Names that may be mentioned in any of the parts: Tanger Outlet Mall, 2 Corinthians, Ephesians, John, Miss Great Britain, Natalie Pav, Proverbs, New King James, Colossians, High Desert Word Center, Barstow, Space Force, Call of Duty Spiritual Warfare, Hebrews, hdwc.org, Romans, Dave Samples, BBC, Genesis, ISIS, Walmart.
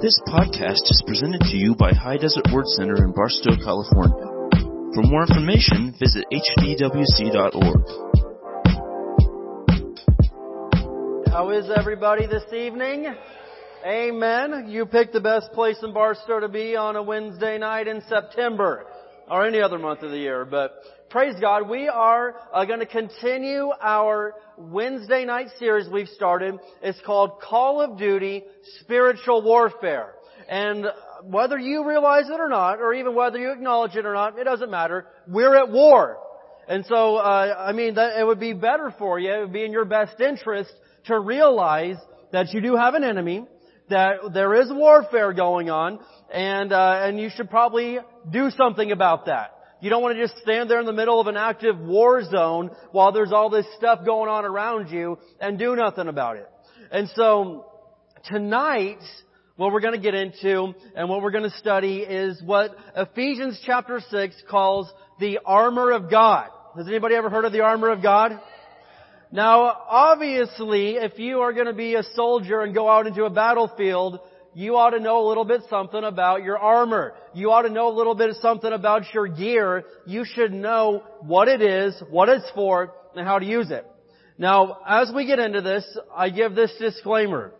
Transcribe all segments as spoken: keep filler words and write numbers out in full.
This podcast is presented to you by High Desert Word Center in Barstow, California. For more information, visit h d w c dot org. How is everybody this evening? Amen. You picked the best place in Barstow to be on a Wednesday night in September, or any other month of the year. But praise God, we are uh, going to continue our Wednesday night series we've started. It's called Call of Duty Spiritual Warfare. And whether you realize it or not, or even whether you acknowledge it or not, it doesn't matter. We're at war. And so, uh, I mean, that, it would be better for you, it would be in your best interest to realize that you do have an enemy, that there is warfare going on, and uh, and you should probably do something about that. You don't want to just stand there in the middle of an active war zone while there's all this stuff going on around you and do nothing about it. And so tonight, what we're going to get into and what we're going to study is what Ephesians chapter six calls the armor of God. Has anybody ever heard of the armor of God? Now, obviously, if you are going to be a soldier and go out into a battlefield, you ought to know a little bit something about your armor. You ought to know a little bit of something about your gear. You should know what it is, what it's for, and how to use it. Now, as we get into this, I give this disclaimer.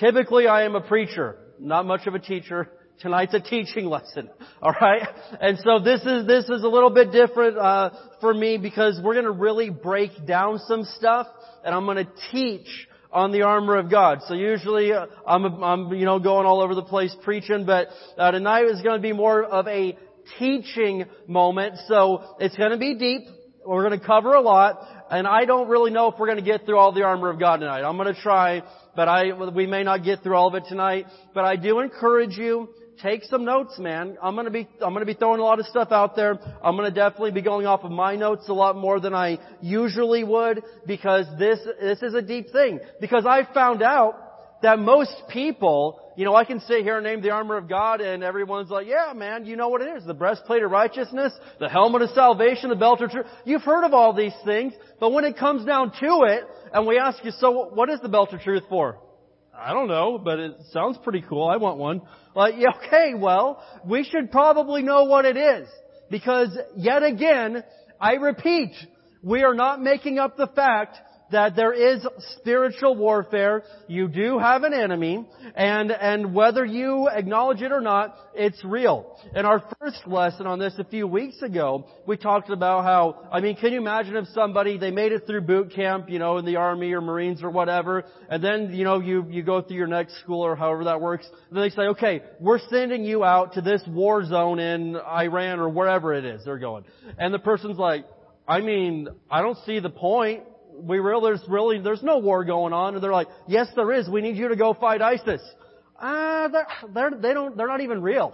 Typically, I am a preacher, not much of a teacher. Tonight's a teaching lesson, all right? And so this is this is a little bit different uh for me, because we're going to really break down some stuff, and I'm going to teach on the armor of God. So usually uh, I'm, I'm, you know, going all over the place preaching, but uh, tonight is going to be more of a teaching moment. So it's going to be deep. We're going to cover a lot, and I don't really know if we're going to get through all the armor of God tonight. I'm going to try, but I, we may not get through all of it tonight. But I do encourage you, take some notes, man. I'm going to be, I'm going to be throwing a lot of stuff out there. I'm going to definitely be going off of my notes a lot more than I usually would, because this, this is a deep thing. Because I found out that most people, you know, I can sit here and name the armor of God, and everyone's like, yeah, man, you know what it is. The breastplate of righteousness, the helmet of salvation, the belt of truth. You've heard of all these things, but when it comes down to it, and we ask you, so what is the belt of truth for? I don't know, but it sounds pretty cool. I want one. Like, okay, well, we should probably know what it is. Because, yet again, I repeat, we are not making up the fact that there is spiritual warfare. You do have an enemy, and and whether you acknowledge it or not, it's real. In our first lesson on this a few weeks ago, we talked about how, I mean, can you imagine if somebody, they made it through boot camp, you know, in the Army or Marines or whatever, and then, you know, you, you go through your next school or however that works, and then they say, okay, we're sending you out to this war zone in Iran or wherever it is they're going. And the person's like, I mean, I don't see the point. We realize there's really, there's no war going on. And they're like, yes, there is. We need you to go fight ISIS. Ah, uh, they're, they're, they don't, they're not even real.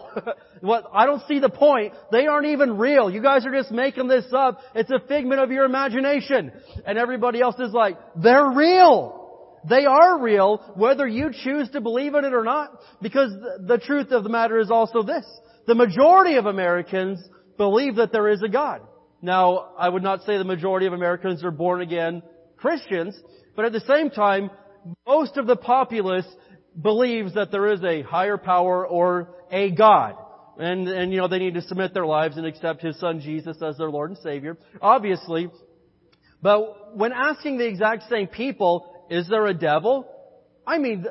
What, I don't see the point. They aren't even real. You guys are just making this up. It's a figment of your imagination. And everybody else is like, they're real. They are real, whether you choose to believe in it or not. Because the, the truth of the matter is also this. The majority of Americans believe that there is a God. Now, I would not say the majority of Americans are born again Christians, but at the same time, most of the populace believes that there is a higher power or a God. And, and, you know, they need to submit their lives and accept His Son Jesus as their Lord and Savior, obviously. But when asking the exact same people, is there a devil? I mean,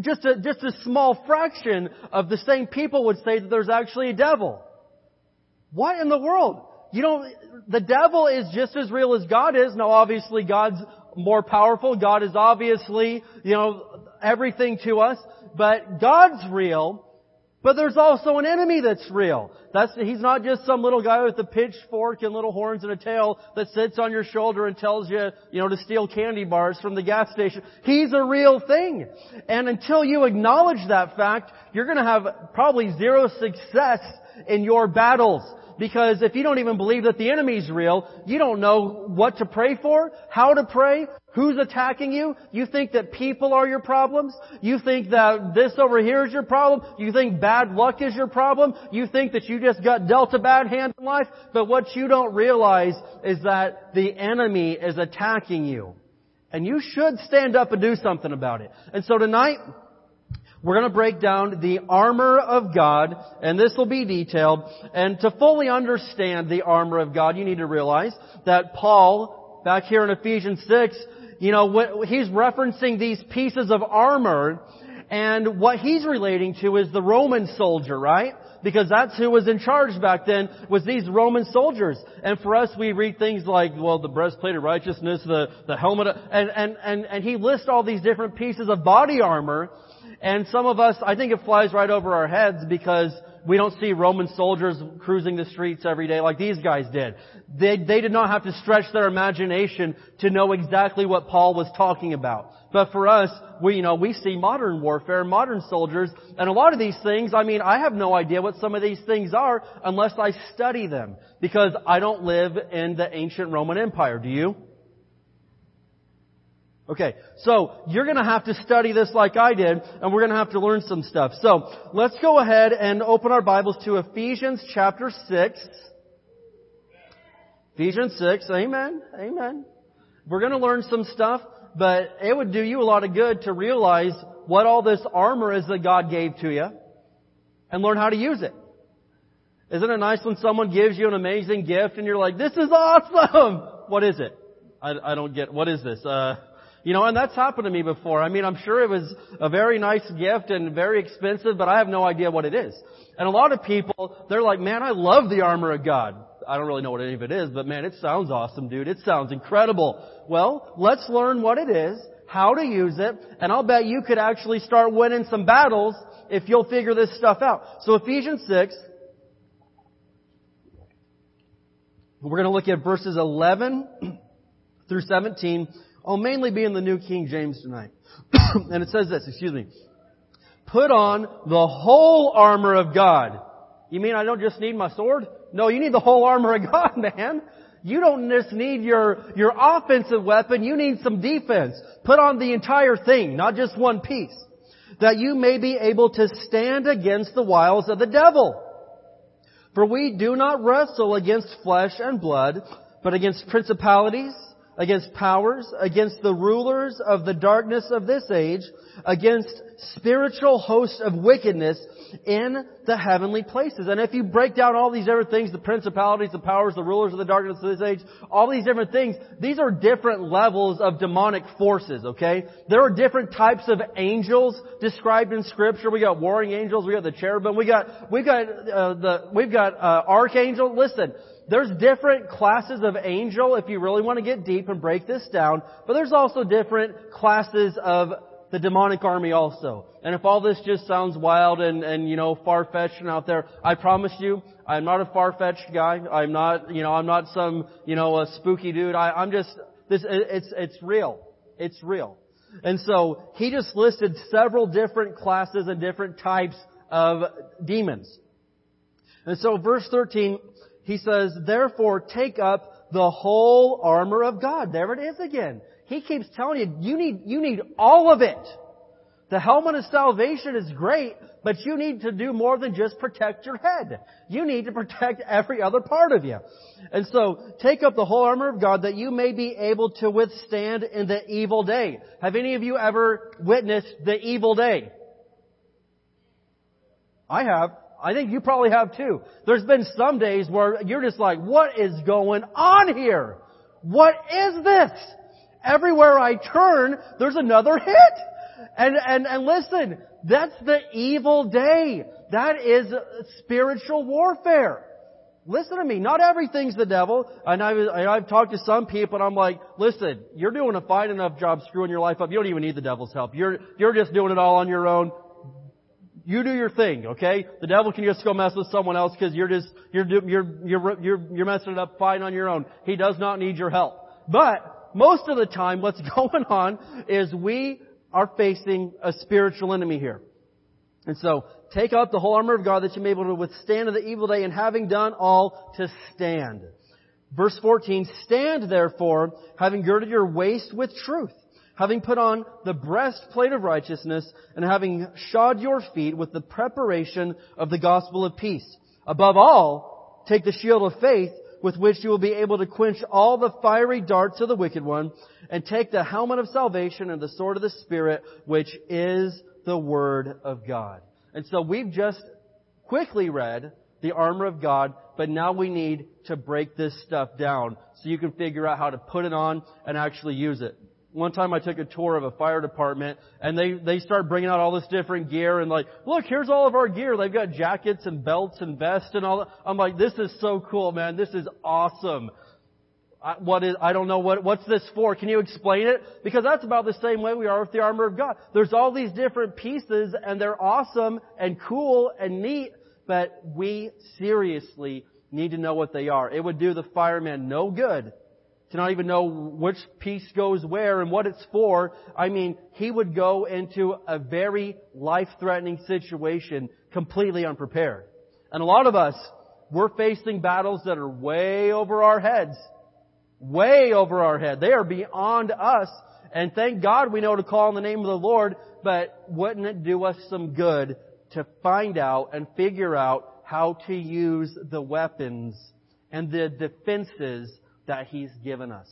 just a, just a small fraction of the same people would say that there's actually a devil. What in the world? You don't, the devil is just as real as God is. Now, obviously, God's more powerful. God is obviously, you know, everything to us. But God's real. But there's also an enemy that's real. That's, he's not just some little guy with a pitchfork and little horns and a tail that sits on your shoulder and tells you, you know, to steal candy bars from the gas station. He's a real thing. And until you acknowledge that fact, you're going to have probably zero success in your battles. Because if you don't even believe that the enemy's real, you don't know what to pray for, how to pray, who's attacking you. You think that people are your problems. You think that this over here is your problem. You think bad luck is your problem. You think that you just got dealt a bad hand in life. But what you don't realize is that the enemy is attacking you. And you should stand up and do something about it. And so tonight, We're going to break down the armor of God, and this will be detailed. And to fully understand the armor of God, you need to realize that Paul, back here in Ephesians six, you know, he's referencing these pieces of armor, and what he's relating to is the Roman soldier, right? Because that's who was in charge back then, was these Roman soldiers. And for us, we read things like, well, the breastplate of righteousness, the, the helmet, and, and, and, and he lists all these different pieces of body armor. And some of us, I think it flies right over our heads because we don't see Roman soldiers cruising the streets every day like these guys did. They, they did not have to stretch their imagination to know exactly what Paul was talking about. But for us, we, you know, we see modern warfare, modern soldiers, and a lot of these things, I mean, I have no idea what some of these things are unless I study them, because I don't live in the ancient Roman Empire. Do you? Okay, so you're going to have to study this like I did, and we're going to have to learn some stuff. So let's go ahead and open our Bibles to Ephesians chapter six. Ephesians six, amen, amen. We're going to learn some stuff, but it would do you a lot of good to realize what all this armor is that God gave to you and learn how to use it. Isn't it nice when someone gives you an amazing gift and you're like, this is awesome! What is it? I, I don't get, what is this? Uh... You know, and that's happened to me before. I mean, I'm sure it was a very nice gift and very expensive, but I have no idea what it is. And a lot of people, they're like, man, I love the armor of God. I don't really know what any of it is, but man, it sounds awesome, dude. It sounds incredible. Well, let's learn what it is, how to use it, and I'll bet you could actually start winning some battles if you'll figure this stuff out. So Ephesians six, we're going to look at verses eleven through seventeen. I'll mainly be in the New King James tonight. And it says this, excuse me. Put on the whole armor of God. You mean I don't just need my sword? No, you need the whole armor of God, man. You don't just need your, your offensive weapon. You need some defense. Put on the entire thing, not just one piece. That you may be able to stand against the wiles of the devil. For we do not wrestle against flesh and blood, but against principalities, against powers, against the rulers of the darkness of this age, against spiritual hosts of wickedness in the heavenly places. And if you break down all these different things, the principalities, the powers, the rulers of the darkness of this age, all these different things, these are different levels of demonic forces, okay? There are different types of angels described in Scripture. We got warring angels, we got the cherubim, we got, we've got, uh, the, we've got, uh, archangel. Listen. There's different classes of angel if you really want to get deep and break this down. But there's also different classes of the demonic army also. And if all this just sounds wild and, and you know, far-fetched and out there, I promise you, I'm not a far-fetched guy. I'm not, you know, I'm not some, you know, a spooky dude. I, I'm just, this, it's, it's real. It's real. And so, he just listed several different classes and different types of demons. And so, verse thirteen, he says, therefore, take up the whole armor of God. There it is again. He keeps telling you, you need, you need all of it. The helmet of salvation is great, but you need to do more than just protect your head. You need to protect every other part of you. And so, take up the whole armor of God that you may be able to withstand in the evil day. Have any of you ever witnessed the evil day? I have. I think you probably have too. There's been some days where you're just like, what is going on here? What is this? Everywhere I turn, there's another hit. And, and, and listen, that's the evil day. That is spiritual warfare. Listen to me. Not everything's the devil. And I've, and I've talked to some people and I'm like, listen, you're doing a fine enough job screwing your life up. You don't even need the devil's help. You're, you're just doing it all on your own. You do your thing, okay? The devil can just go mess with someone else because you're just, you're, you're, you're, you're, you're messing it up fine on your own. He does not need your help. But most of the time what's going on is we are facing a spiritual enemy here. And so, take up the whole armor of God that you may be able to withstand in the evil day and having done all to stand. Verse fourteen, stand therefore, having girded your waist with truth. Having put on the breastplate of righteousness and having shod your feet with the preparation of the gospel of peace. Above all, take the shield of faith with which you will be able to quench all the fiery darts of the wicked one and take the helmet of salvation and the sword of the Spirit, which is the Word of God. And so we've just quickly read the armor of God, but now we need to break this stuff down so you can figure out how to put it on and actually use it. One time I took a tour of a fire department, and they, they start bringing out all this different gear, and like, look, here's all of our gear. They've got jackets and belts and vests and all that. I'm like, this is so cool, man. This is awesome. I, what is, I don't know what, what's this for? Can you explain it? Because that's about the same way we are with the armor of God. There's all these different pieces, and they're awesome and cool and neat, but we seriously need to know what they are. It would do the fireman no good to not even know which piece goes where and what it's for. I mean, he would go into a very life-threatening situation completely unprepared. And a lot of us, we're facing battles that are way over our heads. Way over our head. They are beyond us. And thank God we know to call on the name of the Lord, but wouldn't it do us some good to find out and figure out how to use the weapons and the defenses that He's given us?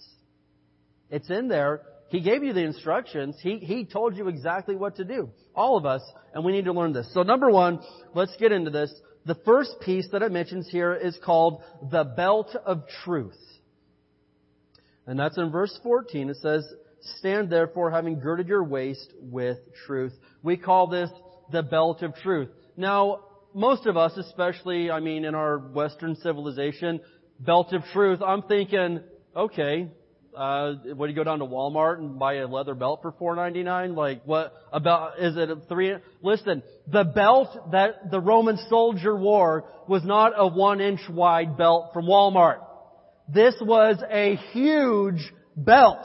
It's in there. He gave you the instructions. He, he told you exactly what to do. All of us. And we need to learn this. So number one, let's get into this. The first piece that it mentions here is called the belt of truth. And that's in verse fourteen. It says, stand therefore having girded your waist with truth. We call this the belt of truth. Now, most of us, especially, I mean, in our Western civilization, belt of truth, I'm thinking, okay, uh, what do you go down to Walmart and buy a leather belt for four ninety-nine? Like, what about, is it a three? Listen, the belt that the Roman soldier wore was not a one inch wide belt from Walmart. This was a huge belt.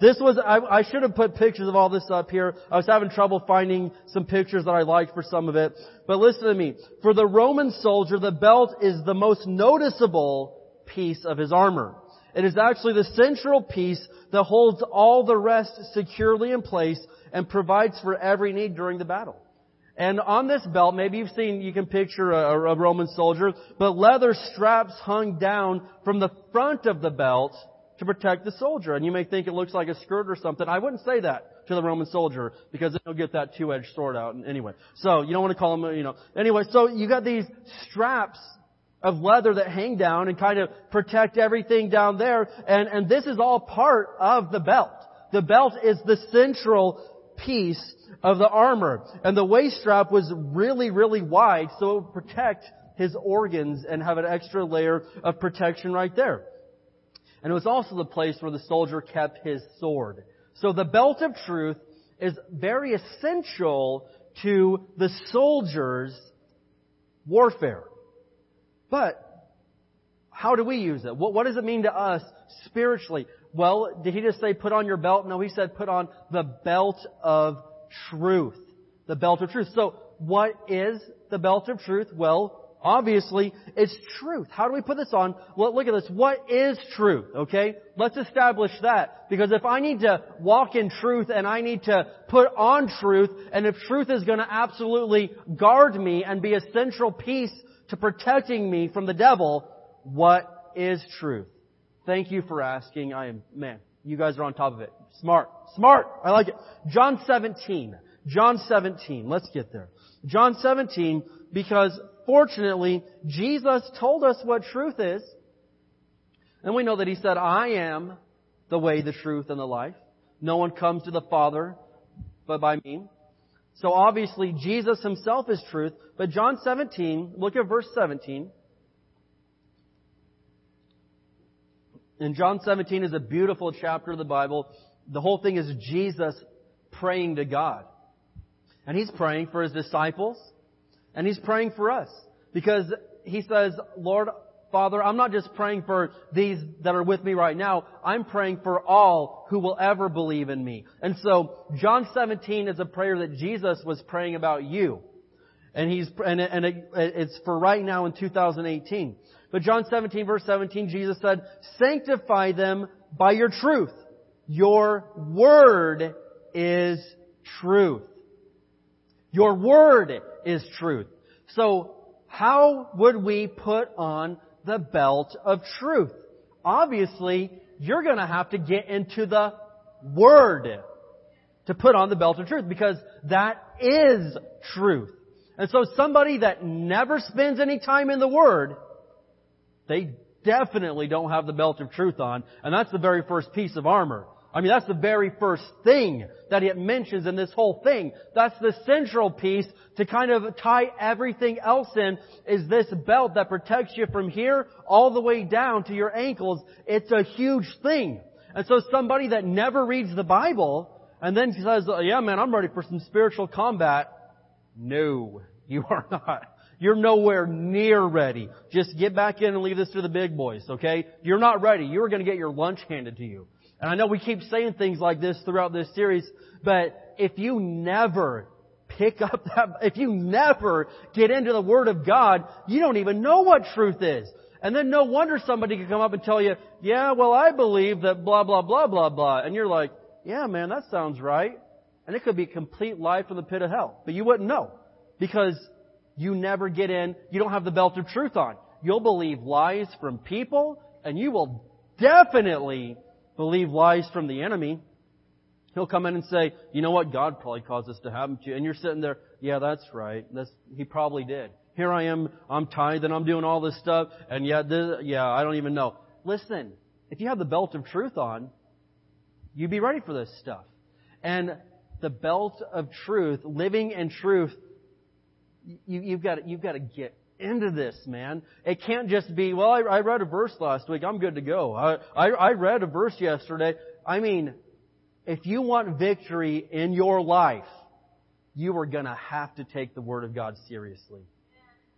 This was, I, I should have put pictures of all this up here. I was having trouble finding some pictures that I liked for some of it. But listen to me. For the Roman soldier, the belt is the most noticeable piece of his armor. It is actually the central piece that holds all the rest securely in place and provides for every need during the battle. And on this belt, maybe you've seen, you can picture a, a Roman soldier, but leather straps hung down from the front of the belt to protect the soldier. And you may think it looks like a skirt or something. I wouldn't say that to the Roman soldier because they'll get that two-edged sword out. And anyway, so you don't want to call them, you know. Anyway, so you got these straps of leather that hang down and kind of protect everything down there. And, and this is all part of the belt. The belt is the central piece of the armor. And the waist strap was really, really wide, so it would protect his organs and have an extra layer of protection right there. And it was also the place where the soldier kept his sword. So the belt of truth is very essential to the soldier's warfare. But how do we use it? What, what does it mean to us spiritually? Well, did he just say put on your belt? No, he said put on the belt of truth. The belt of truth. So what is the belt of truth? Well, obviously, it's truth. How do we put this on? Well, look at this. What is truth? Okay? Let's establish that. Because if I need to walk in truth and I need to put on truth, and if truth is going to absolutely guard me and be a central piece to protecting me from the devil, what is truth? Thank you for asking. I am, man, you guys are on top of it. Smart. Smart. I like it. John seventeen. John seventeen. Let's get there. John seventeen, because fortunately, Jesus told us what truth is. And we know that He said, I am the way, the truth, and the life. No one comes to the Father but by me. So obviously, Jesus Himself is truth. But John seventeen, look at verse seventeen. And John seventeen is a beautiful chapter of the Bible. The whole thing is Jesus praying to God. And He's praying for His disciples. And He's praying for us. Because He says, Lord, Father, I'm not just praying for these that are with me right now. I'm praying for all who will ever believe in me. And so John seventeen is a prayer that Jesus was praying about you. And he's, and, and it, it's for right now in two thousand eighteen. But John seventeen, verse seventeen, Jesus said, sanctify them by your truth. Your word is truth. Your word is truth. So how would we put on the belt of truth? Obviously, you're going to have to get into the Word to put on the belt of truth, because that is truth. And so somebody that never spends any time in the Word, they definitely don't have the belt of truth on. And that's the very first piece of armor. I mean, that's the very first thing that it mentions in this whole thing. That's the central piece to kind of tie everything else in, is this belt that protects you from here all the way down to your ankles. It's a huge thing. And so somebody that never reads the Bible and then says, oh, yeah, man, I'm ready for some spiritual combat. No, you are not. You're nowhere near ready. Just get back in and leave this to the big boys, okay? You're not ready. You're going to get your lunch handed to you. And I know we keep saying things like this throughout this series, but if you never pick up that, if you never get into the Word of God, you don't even know what truth is. And then no wonder somebody could come up and tell you, yeah, well, I believe that blah, blah, blah, blah, blah. And you're like, yeah, man, that sounds right. And it could be a complete lie from the pit of hell. But you wouldn't know, because you never get in. You don't have the belt of truth on. You'll believe lies from people, and you will definitely believe lies from the enemy. He'll come in and say, you know what, God probably caused this to happen to you. And you're sitting there, yeah, that's right. That's, he probably did. Here I am, I'm tithing, and I'm doing all this stuff, and yeah, this, yeah, I don't even know. Listen, if you have the belt of truth on, you'd be ready for this stuff. And the belt of truth, living in truth, you, you've got to, you've got to get into this, man. It can't just be, well, I, I read a verse last week, I'm good to go. I, I, I read a verse yesterday. I mean, if you want victory in your life, you are going to have to take the Word of God seriously.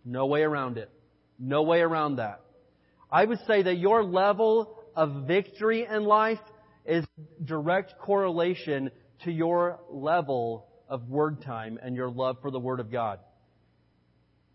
No way around it. No way around that. I would say that your level of victory in life is direct correlation to your level of Word time and your love for the Word of God.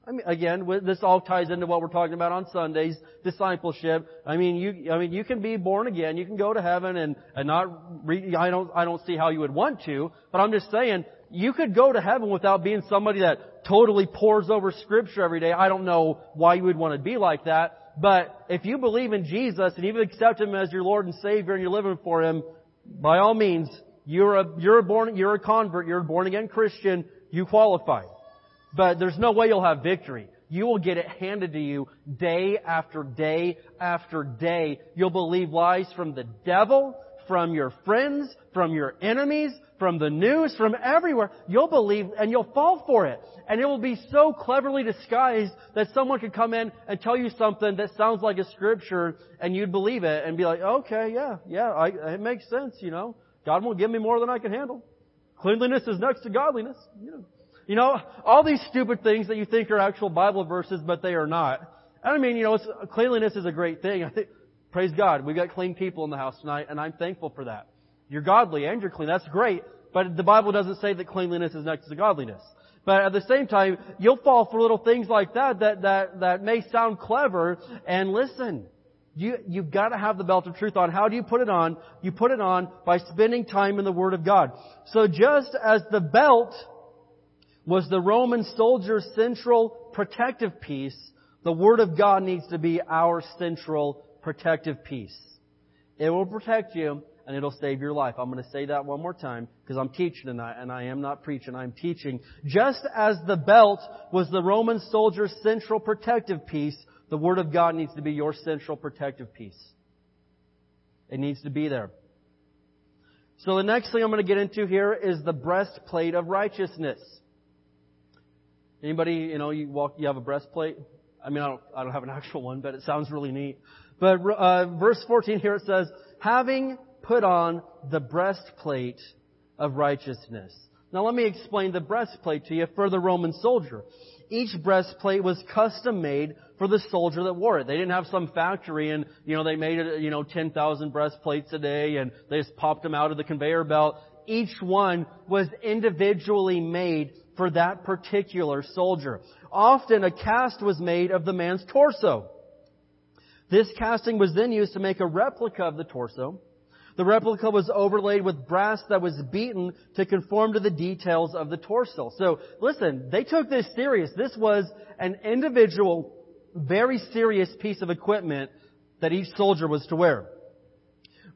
I mean, again, this all ties into what we're talking about on Sundays, discipleship. I mean, you, I mean, you can be born again, you can go to heaven and, and not read. I don't, I don't see how you would want to, but I'm just saying, you could go to heaven without being somebody that totally pours over Scripture every day. I don't know why you would want to be like that, but if you believe in Jesus and even accept Him as your Lord and Savior and you're living for Him, by all means, you're a, you're a born, you're a convert, you're a born again Christian, you qualify. But there's no way you'll have victory. You will get it handed to you day after day after day. You'll believe lies from the devil, from your friends, from your enemies, from the news, from everywhere. You'll believe and you'll fall for it. And it will be so cleverly disguised that someone could come in and tell you something that sounds like a scripture and you'd believe it and be like, okay, yeah, yeah, I, it makes sense, you know. God won't give me more than I can handle. Cleanliness is next to godliness, you know. You know, all these stupid things that you think are actual Bible verses, but they are not. And I mean, you know, it's, cleanliness is a great thing. I think, praise God, we've got clean people in the house tonight, and I'm thankful for that. You're godly and you're clean. That's great. But the Bible doesn't say that cleanliness is next to godliness. But at the same time, you'll fall for little things like that that, that, that may sound clever. And listen, you, you've got to have the belt of truth on. How do you put it on? You put it on by spending time in the Word of God. So just as the belt was the Roman soldier's central protective piece, the Word of God needs to be our central protective piece. It will protect you, and it'll save your life. I'm going to say that one more time, because I'm teaching tonight, and I am not preaching, I'm teaching. Just as the belt was the Roman soldier's central protective piece, the Word of God needs to be your central protective piece. It needs to be there. So the next thing I'm going to get into here is the breastplate of righteousness. Anybody, you know, you walk, you have a breastplate? I mean, I don't, I don't have an actual one, but it sounds really neat. But, uh, verse fourteen here it says, having put on the breastplate of righteousness. Now let me explain the breastplate to you for the Roman soldier. Each breastplate was custom made for the soldier that wore it. They didn't have some factory and, you know, they made, you know, ten thousand breastplates a day and they just popped them out of the conveyor belt. Each one was individually made for that particular soldier. Often a cast was made of the man's torso. This casting was then used to make a replica of the torso. The replica was overlaid with brass that was beaten to conform to the details of the torso. So listen, they took this serious. This was an individual, very serious piece of equipment that each soldier was to wear.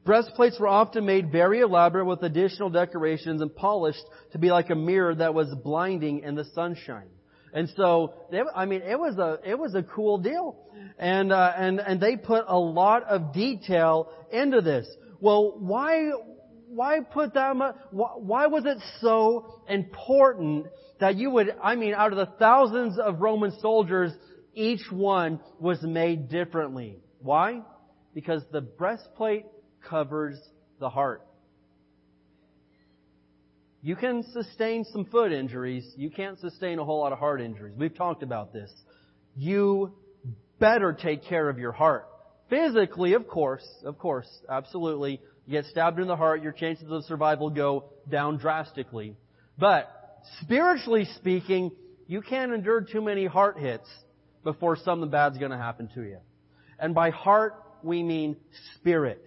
Breastplates were often made very elaborate with additional decorations and polished to be like a mirror that was blinding in the sunshine. And so, they, I mean, it was a it was a cool deal, and uh, and and they put a lot of detail into this. Well, why why put that much? Why, why was it so important that you would? I mean, out of the thousands of Roman soldiers, each one was made differently. Why? Because the breastplate covers the heart. You can sustain some foot injuries. You can't sustain a whole lot of heart injuries. We've talked about this. You better take care of your heart. Physically, of course, of course, absolutely. You get stabbed in the heart, your chances of survival go down drastically. But spiritually speaking, you can't endure too many heart hits before something bad's going to happen to you. And by heart, we mean spirit.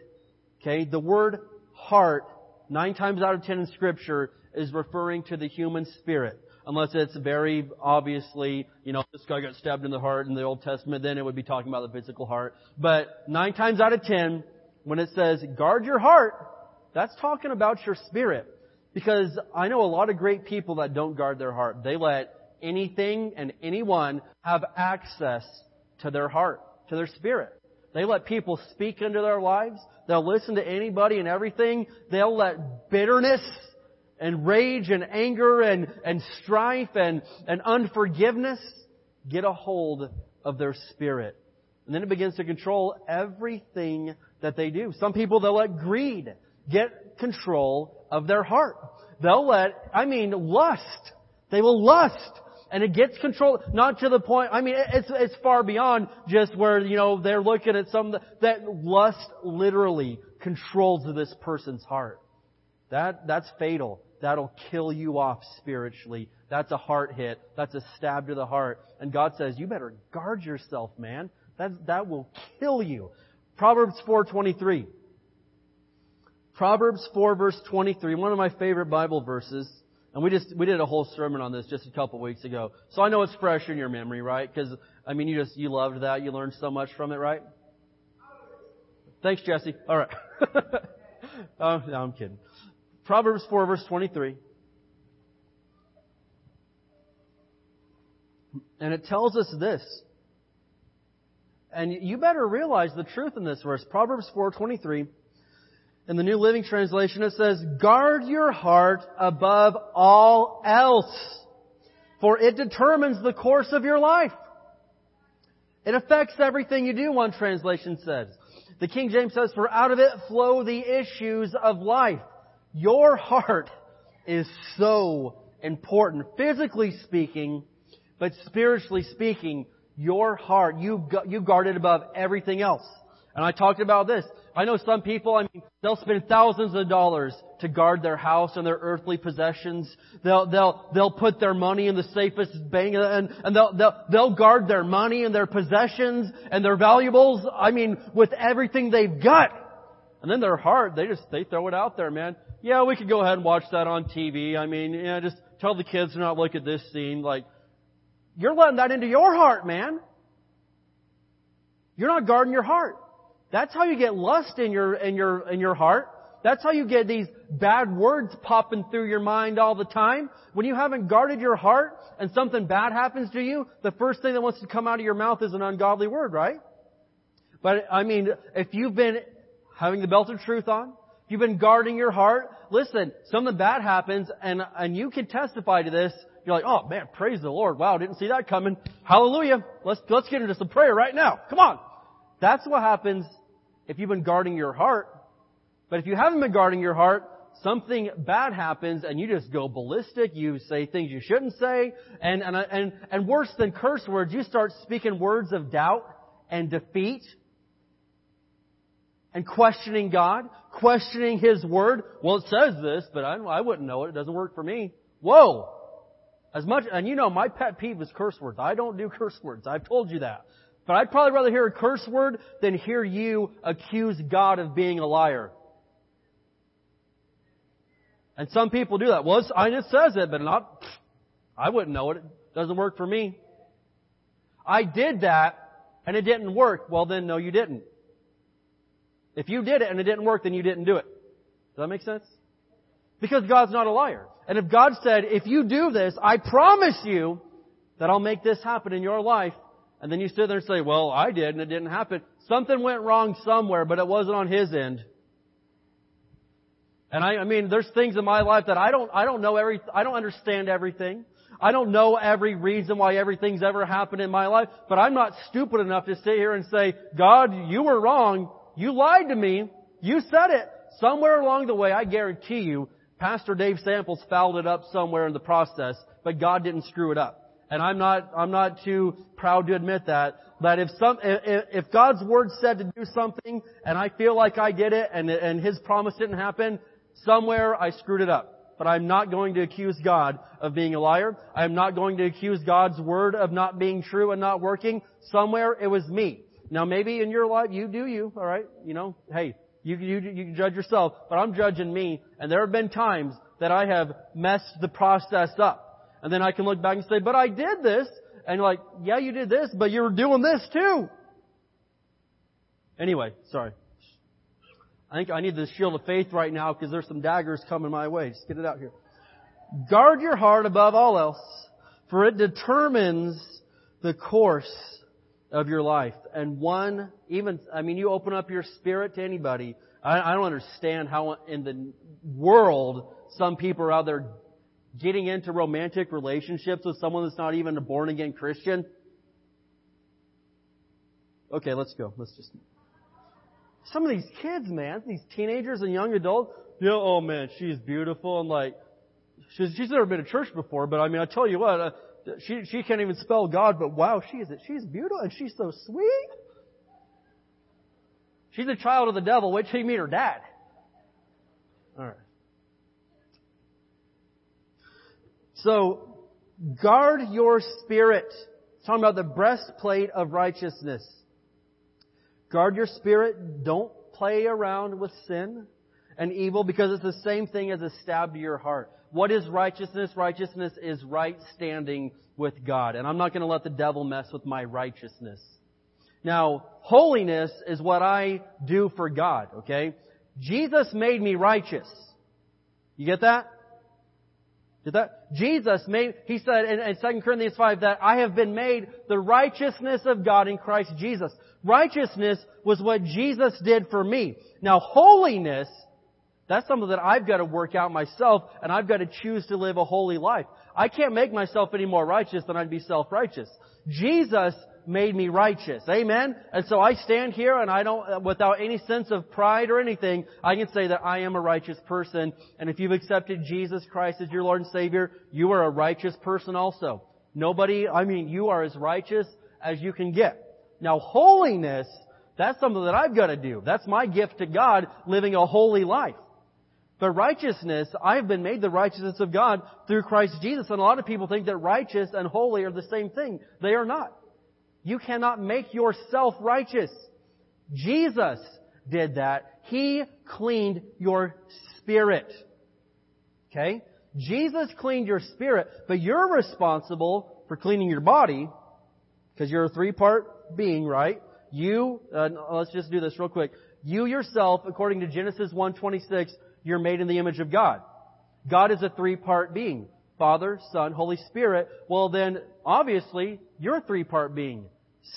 Okay? The word heart, nine times out of ten in Scripture, is referring to the human spirit. Unless it's very obviously, you know, this guy got stabbed in the heart in the Old Testament, then it would be talking about the physical heart. But nine times out of ten, when it says, guard your heart, that's talking about your spirit. Because I know a lot of great people that don't guard their heart. They let anything and anyone have access to their heart, to their spirit. They let people speak into their lives. They'll listen to anybody and everything. They'll let bitterness and rage and anger and, and strife and, and unforgiveness get a hold of their spirit. And then it begins to control everything that they do. Some people, they'll let greed get control of their heart. They'll let, I mean, lust. They will lust. And it gets control, not to the point, I mean, it's it's far beyond just where, you know, they're looking at something that lust literally controls this person's heart. That that's fatal. That'll kill you off spiritually. That's a heart hit. That's a stab to the heart. And God says, you better guard yourself, man. That that will kill you. Proverbs four twenty-three. Proverbs four verse twenty-three, one of my favorite Bible verses. And we just we did a whole sermon on this just a couple weeks ago. So I know it's fresh in your memory, right? Because, I mean, you just you loved that. You learned so much from it, right? Thanks, Jesse. All right. oh, no, I'm kidding. Proverbs four, verse twenty-three. And it tells us this. And you better realize the truth in this verse. Proverbs four, twenty-three. In the New Living Translation, it says, guard your heart above all else, for it determines the course of your life. It affects everything you do, one translation says. The King James says, for out of it flow the issues of life. Your heart is so important, physically speaking, but spiritually speaking, your heart, you, you guard it above everything else. And I talked about this. I know some people, I mean, they'll spend thousands of dollars to guard their house and their earthly possessions. They'll, they'll, they'll put their money in the safest bank and, and they'll, they'll, they'll guard their money and their possessions and their valuables. I mean, with everything they've got. And then their heart, they just, they throw it out there, man. Yeah, we could go ahead and watch that on T V. I mean, you know, just tell the kids to not look at this scene. Like, you're letting that into your heart, man. You're not guarding your heart. That's how you get lust in your, in your, in your heart. That's how you get these bad words popping through your mind all the time. When you haven't guarded your heart and something bad happens to you, the first thing that wants to come out of your mouth is an ungodly word, right? But, I mean, if you've been having the belt of truth on, if you've been guarding your heart, listen, something bad happens and, and you can testify to this. You're like, oh man, praise the Lord. Wow, didn't see that coming. Hallelujah. Let's, let's get into some prayer right now. Come on. That's what happens if you've been guarding your heart. But if you haven't been guarding your heart, something bad happens and you just go ballistic. You say things you shouldn't say. And, and, and, and worse than curse words, you start speaking words of doubt and defeat and questioning God, questioning His Word. Well, it says this, but I, I wouldn't know it. It doesn't work for me. Whoa! As much, and you know, my pet peeve is curse words. I don't do curse words. I've told you that. But I'd probably rather hear a curse word than hear you accuse God of being a liar. And some people do that. Well, it's, I just says it, but not. I wouldn't know it. It doesn't work for me. I did that, and it didn't work. Well, then, no, you didn't. If you did it and it didn't work, then you didn't do it. Does that make sense? Because God's not a liar. And if God said, if you do this, I promise you that I'll make this happen in your life. And then you sit there and say, well, I did and it didn't happen. Something went wrong somewhere, but it wasn't on his end. And I, I mean, there's things in my life that I don't, I don't know every, I don't understand everything. I don't know every reason why everything's ever happened in my life, but I'm not stupid enough to sit here and say, God, you were wrong. You lied to me. You said it. Somewhere along the way, I guarantee you, Pastor Dave Samples fouled it up somewhere in the process, but God didn't screw it up. And I'm not, I'm not too proud to admit that. That if some, if God's word said to do something and I feel like I did it and, and his promise didn't happen, somewhere I screwed it up. But I'm not going to accuse God of being a liar. I'm not going to accuse God's word of not being true and not working. Somewhere it was me. Now maybe in your life, you do you, alright? You know, hey, you, you, you can judge yourself, but I'm judging me. And there have been times that I have messed the process up. And then I can look back and say, but I did this. And you're like, yeah, you did this, but you were doing this too. Anyway, sorry. I think I need the shield of faith right now because there's some daggers coming my way. Just get it out here. Guard your heart above all else, for it determines the course of your life. And one, even, I mean, you open up your spirit to anybody. I, I don't understand how in the world some people are out there getting into romantic relationships with someone that's not even a born-again Christian. Okay, let's go. Let's just... Some of these kids, man, these teenagers and young adults, you know, oh, man, she's beautiful. And, like, she's, she's never been to church before, but, I mean, I tell you what, uh, she she can't even spell God, but, wow, she is it. She's beautiful, and she's so sweet. She's a child of the devil. Wait till you meet her dad. All right. So, guard your spirit. It's talking about the breastplate of righteousness. Guard your spirit. Don't play around with sin and evil because it's the same thing as a stab to your heart. What is righteousness? Righteousness is right standing with God. And I'm not going to let the devil mess with my righteousness. Now, holiness is what I do for God, okay? Jesus made me righteous. You get that? Did that? Jesus made, he said in, in Second Corinthians five that I have been made the righteousness of God in Christ Jesus. Righteousness was what Jesus did for me. Now holiness, that's something that I've got to work out myself and I've got to choose to live a holy life. I can't make myself any more righteous than I'd be self-righteous. Jesus made me righteous. Amen? And so I stand here and I don't, without any sense of pride or anything, I can say that I am a righteous person. And if you've accepted Jesus Christ as your Lord and Savior, you are a righteous person also. Nobody, I mean, you are as righteous as you can get. Now holiness, that's something that I've got to do. That's my gift to God, living a holy life. But righteousness, I've been made the righteousness of God through Christ Jesus. And a lot of people think that righteous and holy are the same thing. They are not. You cannot make yourself righteous. Jesus did that. He cleaned your spirit. Okay? Jesus cleaned your spirit, but you're responsible for cleaning your body because you're a three-part being, right? You, uh, let's just do this real quick. You yourself, according to Genesis one twenty-six, you're made in the image of God. God is a three-part being. Father, Son, Holy Spirit. Well then, obviously, you're a three-part being.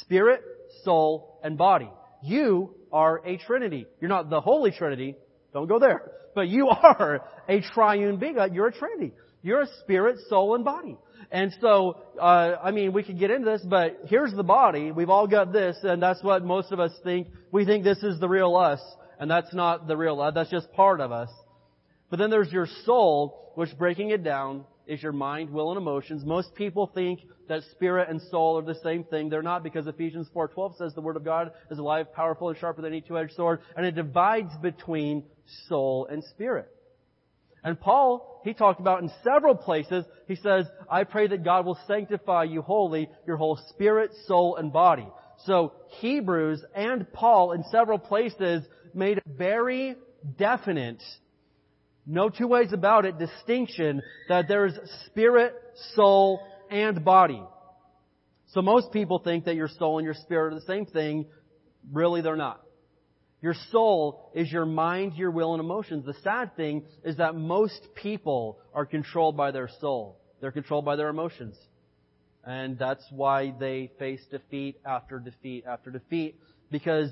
Spirit, soul, and body. You are a Trinity. You're not the Holy Trinity. Don't go there. But you are a triune being. You're a Trinity. You're a spirit, soul, and body. And so, uh, I mean, we could get into this, but here's the body. We've all got this, and that's what most of us think. We think this is the real us, and that's not the real us. That's just part of us. But then there's your soul, which, breaking it down, is your mind, will, and emotions. Most people think that spirit and soul are the same thing. They're not, because Ephesians four twelve says the Word of God is alive, powerful, and sharper than any two-edged sword, and it divides between soul and spirit. And Paul, he talked about in several places, he says, I pray that God will sanctify you wholly, your whole spirit, soul, and body. So Hebrews and Paul in several places made a very definite, no two ways about it, distinction that there's spirit, soul, and body. So most people think that your soul and your spirit are the same thing. Really, they're not. Your soul is your mind, your will, and emotions. The sad thing is that most people are controlled by their soul. They're controlled by their emotions. And that's why they face defeat after defeat after defeat. Because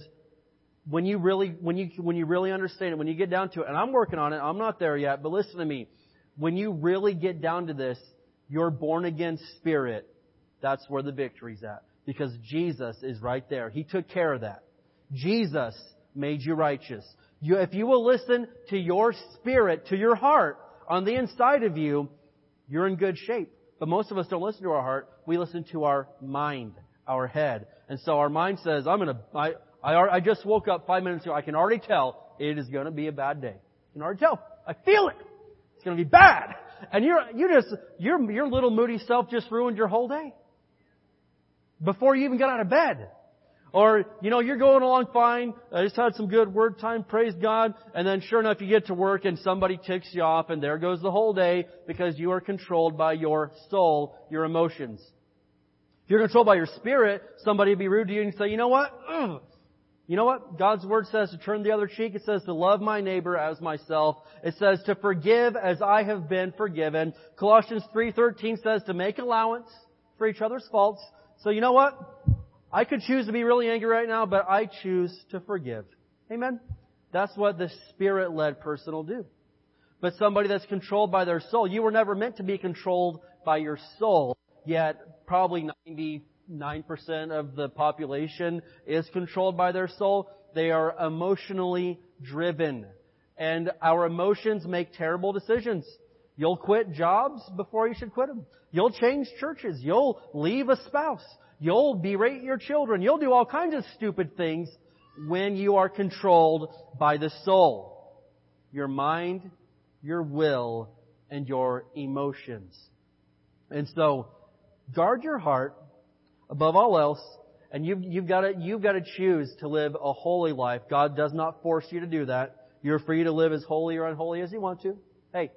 when you really, when you, when you really understand it, when you get down to it, and I'm working on it, I'm not there yet, but listen to me. When you really get down to this, your born-again spirit, that's where the victory's at. Because Jesus is right there. He took care of that. Jesus made you righteous. You, if you will listen to your spirit, to your heart, on the inside of you, you're in good shape. But most of us don't listen to our heart. We listen to our mind, our head. And so our mind says, I'm going to... I, I, I just woke up five minutes ago. I can already tell it is going to be a bad day. I can already tell. I feel it. It's going to be bad. And you're, you just, your, your little moody self just ruined your whole day. Before you even got out of bed. Or, you know, you're going along fine. I just had some good word time. Praise God. And then sure enough, you get to work and somebody ticks you off and there goes the whole day because you are controlled by your soul, your emotions. If you're controlled by your spirit, somebody would be rude to you and say, you know what? Ugh. You know what? God's Word says to turn the other cheek. It says to love my neighbor as myself. It says to forgive as I have been forgiven. Colossians three thirteen says to make allowance for each other's faults. So you know what? I could choose to be really angry right now, but I choose to forgive. Amen? That's what the Spirit-led person will do. But somebody that's controlled by their soul. You were never meant to be controlled by your soul, yet probably ninety percent of the population is controlled by their soul. They are emotionally driven. And our emotions make terrible decisions. You'll quit jobs before you should quit them. You'll change churches. You'll leave a spouse. You'll berate your children. You'll do all kinds of stupid things when you are controlled by the soul. Your mind, your will, and your emotions. And so, guard your heart above all else, and you've, you've got to, you've got to choose to live a holy life. God does not force you to do that. You're free to live as holy or unholy as you want to. Hey,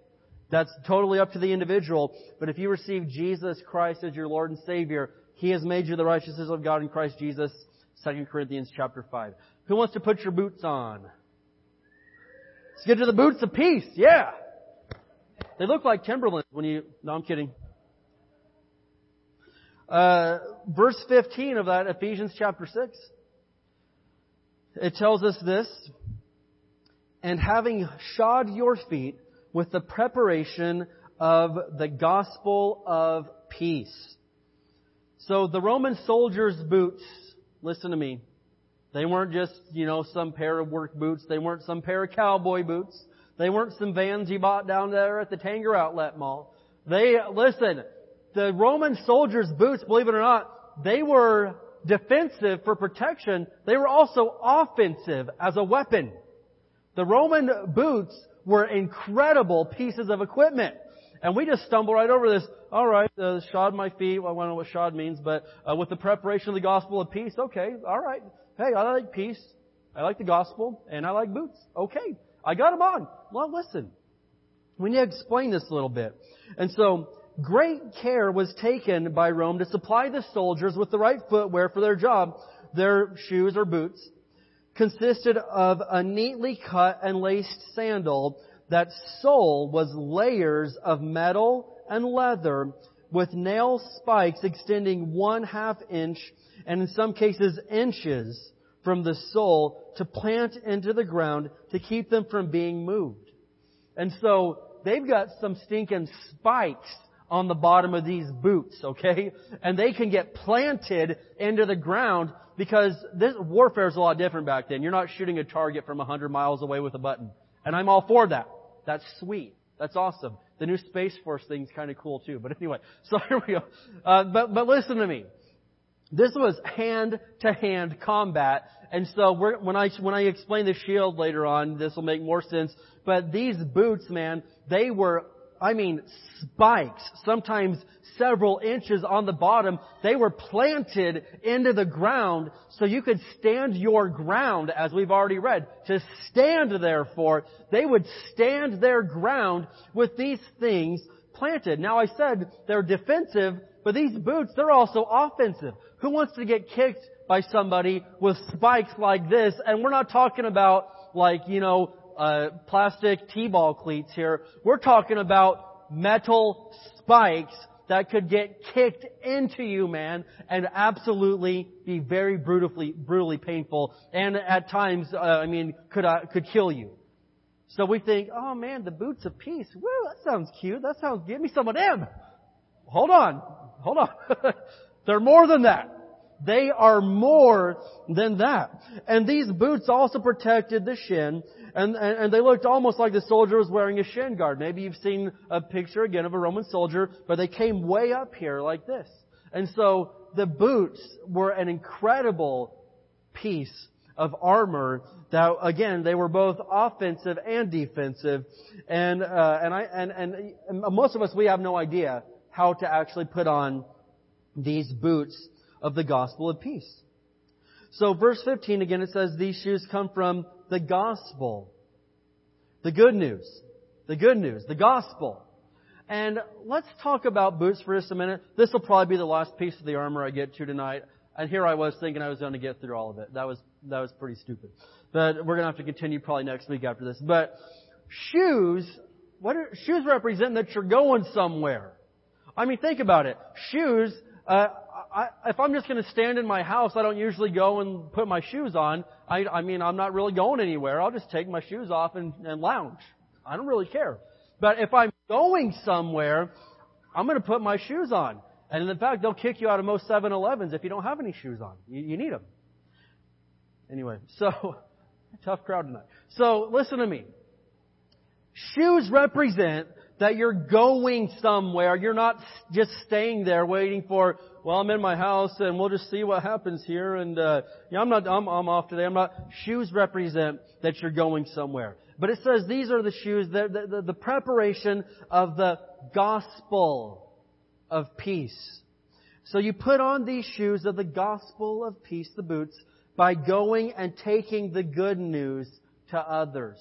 that's totally up to the individual. But if you receive Jesus Christ as your Lord and Savior, He has made you the righteousness of God in Christ Jesus. Second Corinthians chapter five. Who wants to put your boots on? Let's get to the boots of peace. Yeah. They look like Timberlands when you... No, I'm kidding. Uh, verse fifteen of that, Ephesians chapter six. It tells us this. And having shod your feet with the preparation of the gospel of peace. So the Roman soldiers' boots, listen to me, they weren't just, you know, some pair of work boots. They weren't some pair of cowboy boots. They weren't some Vans you bought down there at the Tanger Outlet Mall. They, listen, the Roman soldiers' boots, believe it or not, they were defensive for protection. They were also offensive as a weapon. The Roman boots were incredible pieces of equipment. And we just stumble right over this. All right, uh, shod my feet. Well, I don't know what shod means, but uh, with the preparation of the gospel of peace. Okay, all right. Hey, I like peace. I like the gospel, and I like boots. Okay, I got them on. Well, listen, we need to explain this a little bit. And so, great care was taken by Rome to supply the soldiers with the right footwear for their job. Their shoes or boots consisted of a neatly cut and laced sandal. That sole was layers of metal and leather with nail spikes extending one half inch and in some cases inches from the sole to plant into the ground to keep them from being moved. And so they've got some stinking spikes on the bottom of these boots, okay? And they can get planted into the ground because this warfare is a lot different back then. You're not shooting a target from one hundred miles away with a button. And I'm all for that. That's sweet. That's awesome. The new Space Force thing's kind of cool too. But anyway, so here we go. Uh, but but listen to me. This was hand-to-hand combat, and so we're, when I when I explain the shield later on, this will make more sense. But these boots, man, they were, I mean, spikes. Sometimes several inches on the bottom. They were planted into the ground so you could stand your ground, as we've already read. To stand, therefore, they would stand their ground with these things planted. Now, I said they're defensive, but these boots, they're also offensive. Who wants to get kicked by somebody with spikes like this. And we're not talking about, like, you know, uh plastic t-ball cleats here. We're talking about metal spikes that could get kicked into you, man, and absolutely be very brutally, brutally painful. And at times, uh, I mean, could uh, could kill you. So we think, oh man, the boots of peace. Woo, that sounds cute. That sounds, give me some of them. Hold on. Hold on. They're more than that. They are more than that. And these boots also protected the shin, and, and, and they looked almost like the soldier was wearing a shin guard. Maybe you've seen a picture again of a Roman soldier, but they came way up here like this. And so the boots were an incredible piece of armor that, again, they were both offensive and defensive. And, uh, and I, and, and most of us, we have no idea how to actually put on these boots of the gospel of peace. So verse fifteen again, it says these shoes come from the gospel. The good news. The good news. The gospel. And let's talk about boots for just a minute. This will probably be the last piece of the armor I get to tonight. And here I was thinking I was going to get through all of it. That was, that was pretty stupid. But we're going to have to continue probably next week after this. But shoes, what are, shoes represent that you're going somewhere. I mean, think about it. Shoes, uh, I, if I'm just going to stand in my house, I don't usually go and put my shoes on. I, I mean, I'm not really going anywhere. I'll just take my shoes off and, and lounge. I don't really care. But if I'm going somewhere, I'm going to put my shoes on. And in fact, they'll kick you out of most seven elevens if you don't have any shoes on. You, you need them. Anyway, so, tough crowd tonight. So, listen to me. Shoes represent that you're going somewhere. You're not just staying there waiting for, well, I'm in my house and we'll just see what happens here. And, uh, yeah, I'm not, I'm, I'm off today. I'm not, shoes represent that you're going somewhere. But it says these are the shoes, that the, the, the preparation of the gospel of peace. So you put on these shoes of the gospel of peace, the boots, by going and taking the good news to others.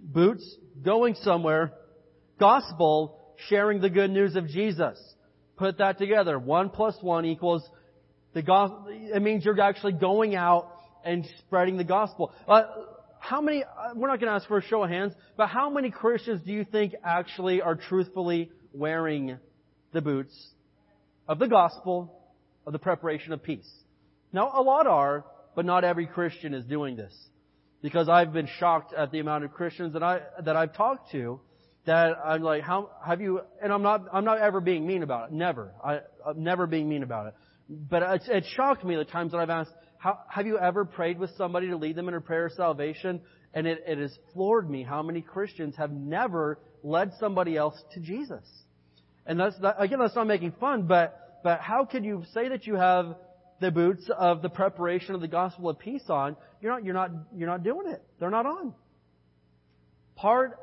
Boots, going somewhere. Gospel, sharing the good news of Jesus. Put that together. One plus one equals the gospel. It means you're actually going out and spreading the gospel. Uh, how many, uh, we're not going to ask for a show of hands, but how many Christians do you think actually are truthfully wearing the boots of the gospel, of the preparation of peace? Now, a lot are, but not every Christian is doing this. Because I've been shocked at the amount of Christians that I, that I've talked to. That I'm like, how have you? And I'm not, I'm not ever being mean about it. Never, I, I'm never being mean about it. But it, it shocked me the times that I've asked, how have you ever prayed with somebody to lead them in a prayer of salvation? And it, it has floored me how many Christians have never led somebody else to Jesus. And that's not, again, that's not making fun. But but how could you say that you have the boots of the preparation of the gospel of peace on? You're not, you're not, you're not doing it. They're not on. Part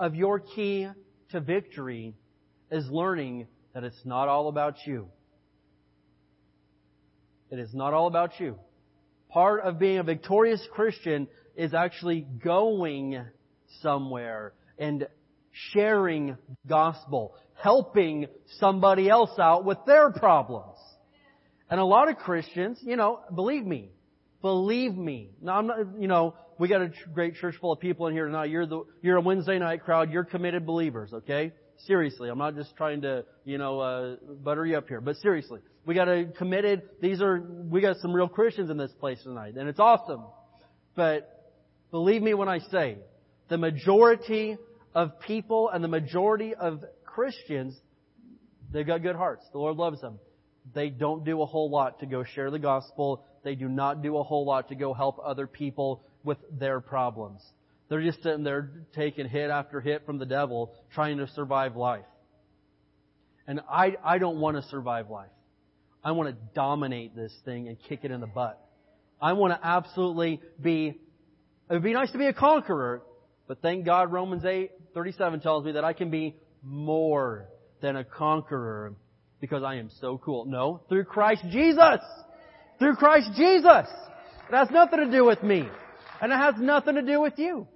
of your key to victory is learning that it's not all about you. It is not all about you. Part of being a victorious Christian is actually going somewhere and sharing gospel, helping somebody else out with their problems. And a lot of Christians, you know, believe me, believe me. Now, I'm not, you know, we got a great church full of people in here tonight. You're the, you're a Wednesday night crowd. You're committed believers, okay? Seriously. I'm not just trying to, you know, uh, butter you up here. But seriously, we got a committed, these are, we got some real Christians in this place tonight. And it's awesome. But believe me when I say, the majority of people and the majority of Christians, they've got good hearts. The Lord loves them. They don't do a whole lot to go share the gospel. They do not do a whole lot to go help other people with their problems. They're just sitting there taking hit after hit from the devil, trying to survive life. And I, I don't want to survive life. I want to dominate this thing and kick it in the butt. I want to absolutely be, it would be nice to be a conqueror, but thank God Romans eight thirty-seven tells me that I can be more than a conqueror because I am so cool. No, through Christ Jesus! Through Christ Jesus! It has nothing to do with me. And it has nothing to do with you.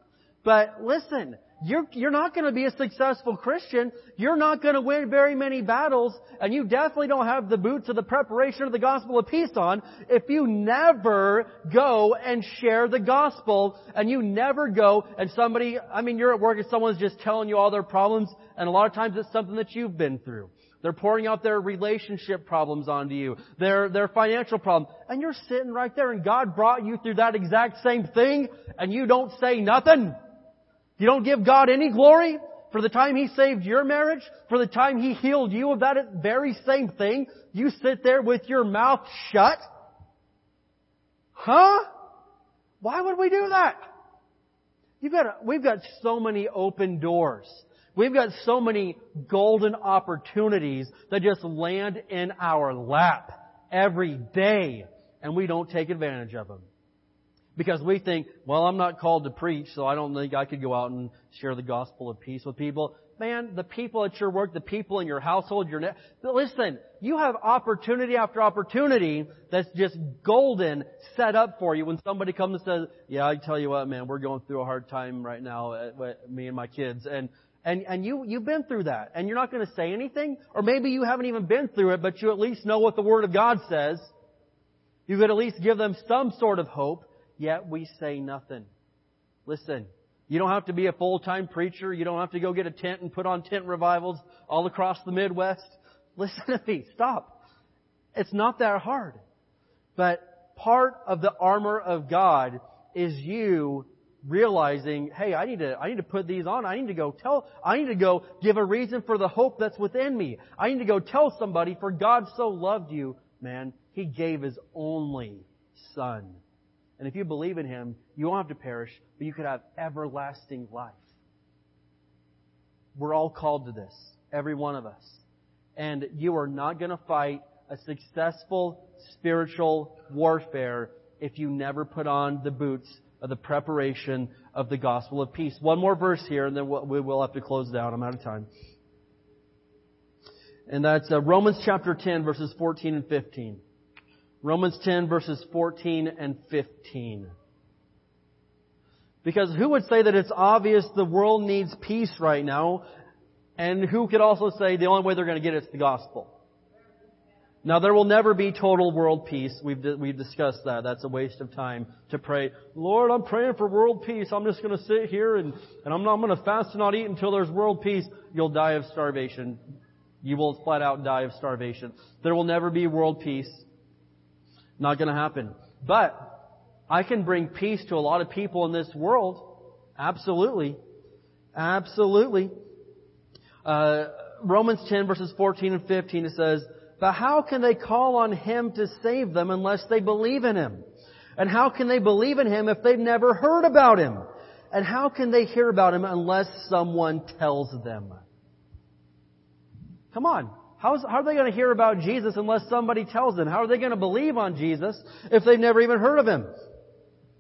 But listen, You're, you're not going to be a successful Christian. You're not going to win very many battles, and you definitely don't have the boots of the preparation of the gospel of peace on if you never go and share the gospel, and you never go and somebody, I mean, you're at work and someone's just telling you all their problems, and a lot of times it's something that you've been through. They're pouring out their relationship problems onto you, their their financial problem, and you're sitting right there, and God brought you through that exact same thing, and you don't say nothing. You don't give God any glory for the time He saved your marriage, for the time He healed you of that very same thing. You sit there with your mouth shut. Huh? Why would we do that? You've got, we've got so many open doors. We've got so many golden opportunities that just land in our lap every day, and we don't take advantage of them. Because we think, well, I'm not called to preach, so I don't think I could go out and share the gospel of peace with people. Man, the people at your work, the people in your household, your net. Listen, you have opportunity after opportunity that's just golden set up for you when somebody comes and says, yeah, I tell you what, man, we're going through a hard time right now, me and my kids. And And, and you, you've been through that, and you're not going to say anything, or maybe you haven't even been through it, but you at least know what the Word of God says. You could at least give them some sort of hope, yet we say nothing. Listen, you don't have to be a full-time preacher. You don't have to go get a tent and put on tent revivals all across the Midwest. Listen to me. Stop. It's not that hard. But part of the armor of God is you realizing, hey, I need to, I need to put these on. I need to go tell, I need to go give a reason for the hope that's within me. I need to go tell somebody, for God so loved you, man, He gave His only Son. And if you believe in Him, you won't have to perish, but you could have everlasting life. We're all called to this, every one of us. And you are not going to fight a successful spiritual warfare if you never put on the boots of the preparation of the gospel of peace. One more verse here, and then we will have to close down. I'm out of time. And that's uh, Romans chapter ten, verses fourteen and fifteen. Romans ten, verses fourteen and fifteen. Because who would say that it's obvious the world needs peace right now? And who could also say the only way they're going to get it is the gospel? Now, there will never be total world peace. We've we've discussed that. That's a waste of time to pray, Lord, I'm praying for world peace. I'm just going to sit here and, and I'm not going to fast and not eat until there's world peace. You'll die of starvation. You will flat out die of starvation. There will never be world peace. Not going to happen. But I can bring peace to a lot of people in this world. Absolutely. Absolutely. Uh, Romans ten, verses fourteen and fifteen, it says, but how can they call on Him to save them unless they believe in Him? And how can they believe in Him if they've never heard about Him? And how can they hear about Him unless someone tells them? Come on. How's, how are they going to hear about Jesus unless somebody tells them? How are they going to believe on Jesus if they've never even heard of Him?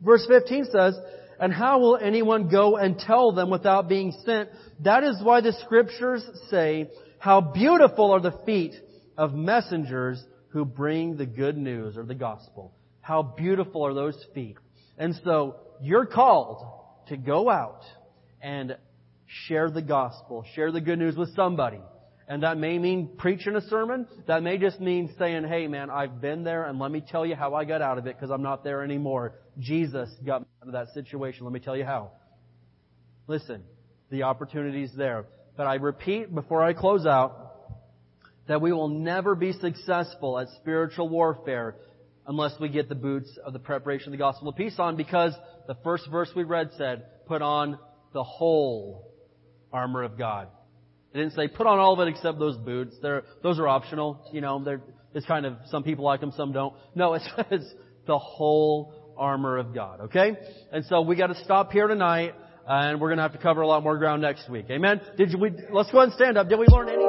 Verse fifteen says, and how will anyone go and tell them without being sent? That is why the Scriptures say, how beautiful are the feet of messengers who bring the good news or the gospel. How beautiful are those feet. And so you're called to go out and share the gospel, share the good news with somebody. And that may mean preaching a sermon. That may just mean saying, hey, man, I've been there, and let me tell you how I got out of it because I'm not there anymore. Jesus got me out of that situation. Let me tell you how. Listen, the opportunity's there. But I repeat before I close out, that we will never be successful at spiritual warfare unless we get the boots of the preparation of the gospel of peace on, because the first verse we read said, put on the whole armor of God. It didn't say put on all of it except those boots. They're, those are optional. You know, they're, it's kind of, some people like them, some don't. No, it says the whole armor of God. Okay? And so we got to stop here tonight, and we're going to have to cover a lot more ground next week. Amen? Did you, we, let's go ahead and stand up. Did we learn anything?